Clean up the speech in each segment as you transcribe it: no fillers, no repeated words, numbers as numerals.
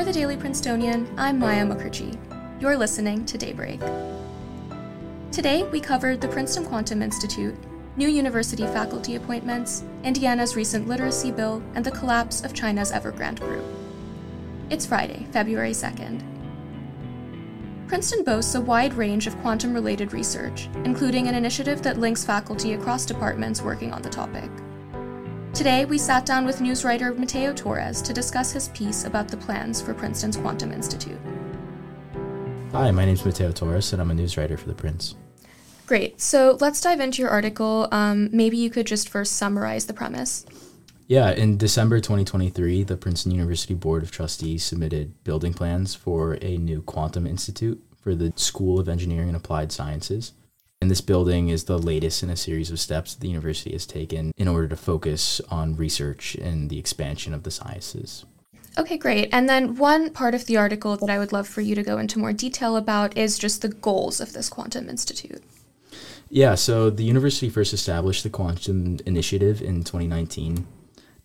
For The Daily Princetonian, I'm Maya Mukherjee. You're listening to Daybreak. Today, we covered the Princeton Quantum Institute, new university faculty appointments, Indiana's recent literacy bill, and the collapse of China's Evergrande Group. It's Friday, February 2nd. Princeton boasts a wide range of quantum-related research, including an initiative that links faculty across departments working on the topic. Today, we sat down with news writer Matteo Torres to discuss his piece about the plans for Princeton's Quantum Institute. Hi, my name is Matteo Torres, and I'm a news writer for The Prince. Great. So let's dive into your article. Maybe you could just first summarize the premise. Yeah, in December 2023, the Princeton University Board of Trustees submitted building plans for a new quantum institute for the School of Engineering and Applied Sciences. And this building is the latest in a series of steps that the university has taken in order to focus on research and the expansion of the sciences. Okay, great. And then one part of the article that I would love for you to go into more detail about is just the goals of this quantum institute. Yeah, so the university first established the Quantum Initiative in 2019.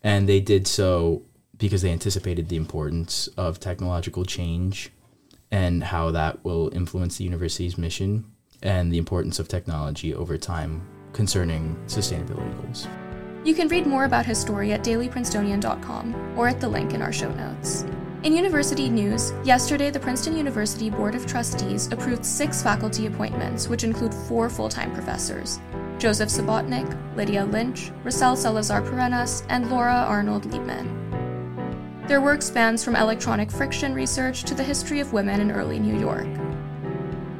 And they did so because they anticipated the importance of technological change and how that will influence the university's mission and the importance of technology over time concerning sustainability goals. You can read more about his story at dailyprincetonian.com or at the link in our show notes. In university news, yesterday the Princeton University Board of Trustees approved 6 faculty appointments, which include 4 full-time professors. Joseph Subotnik, Lydia Lynch, Rossel Salazar-Perenas, and Laura Arnold Liebman. Their work spans from electronic friction research to the history of women in early New York.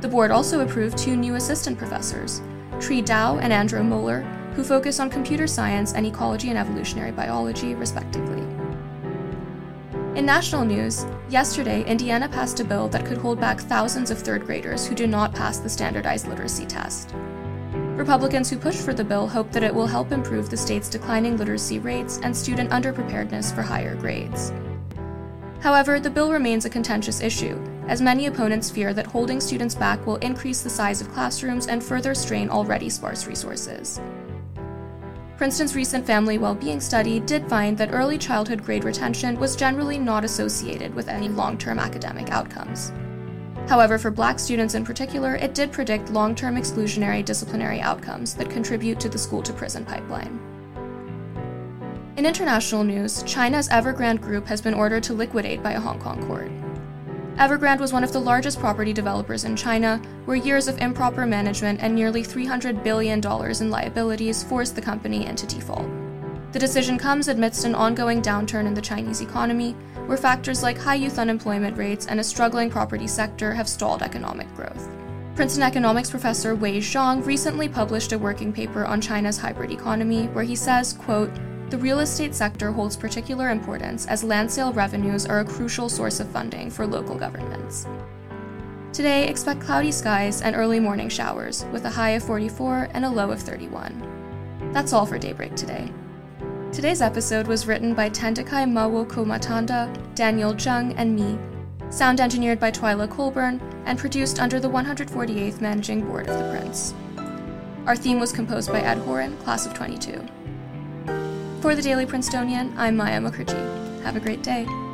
The board also approved 2 new assistant professors, Tree Dow and Andrew Moeller, who focus on computer science and ecology and evolutionary biology, respectively. In national news, yesterday, Indiana passed a bill that could hold back thousands of third graders who do not pass the standardized literacy test. Republicans who pushed for the bill hope that it will help improve the state's declining literacy rates and student underpreparedness for higher grades. However, the bill remains a contentious issue, as many opponents fear that holding students back will increase the size of classrooms and further strain already sparse resources. Princeton's recent family well-being study did find that early childhood grade retention was generally not associated with any long-term academic outcomes. However, for Black students in particular, it did predict long-term exclusionary disciplinary outcomes that contribute to the school-to-prison pipeline. In international news, China's Evergrande Group has been ordered to liquidate by a Hong Kong court. Evergrande was one of the largest property developers in China, where years of improper management and nearly $300 billion in liabilities forced the company into default. The decision comes amidst an ongoing downturn in the Chinese economy, where factors like high youth unemployment rates and a struggling property sector have stalled economic growth. Princeton economics professor Wei Zhang recently published a working paper on China's hybrid economy, where he says, quote, "The real estate sector holds particular importance as land sale revenues are a crucial source of funding for local governments. Today, expect cloudy skies and early morning showers, with a high of 44 and a low of 31. That's all for Daybreak today. Today's episode was written by Tendekai Mawoko Matanda, Daniel Jung, and me, sound engineered by Twyla Colburn, and produced under the 148th Managing Board of The Prince. Our theme was composed by Ed Horan, class of 22. For The Daily Princetonian, I'm Maya Mukherjee. Have a great day.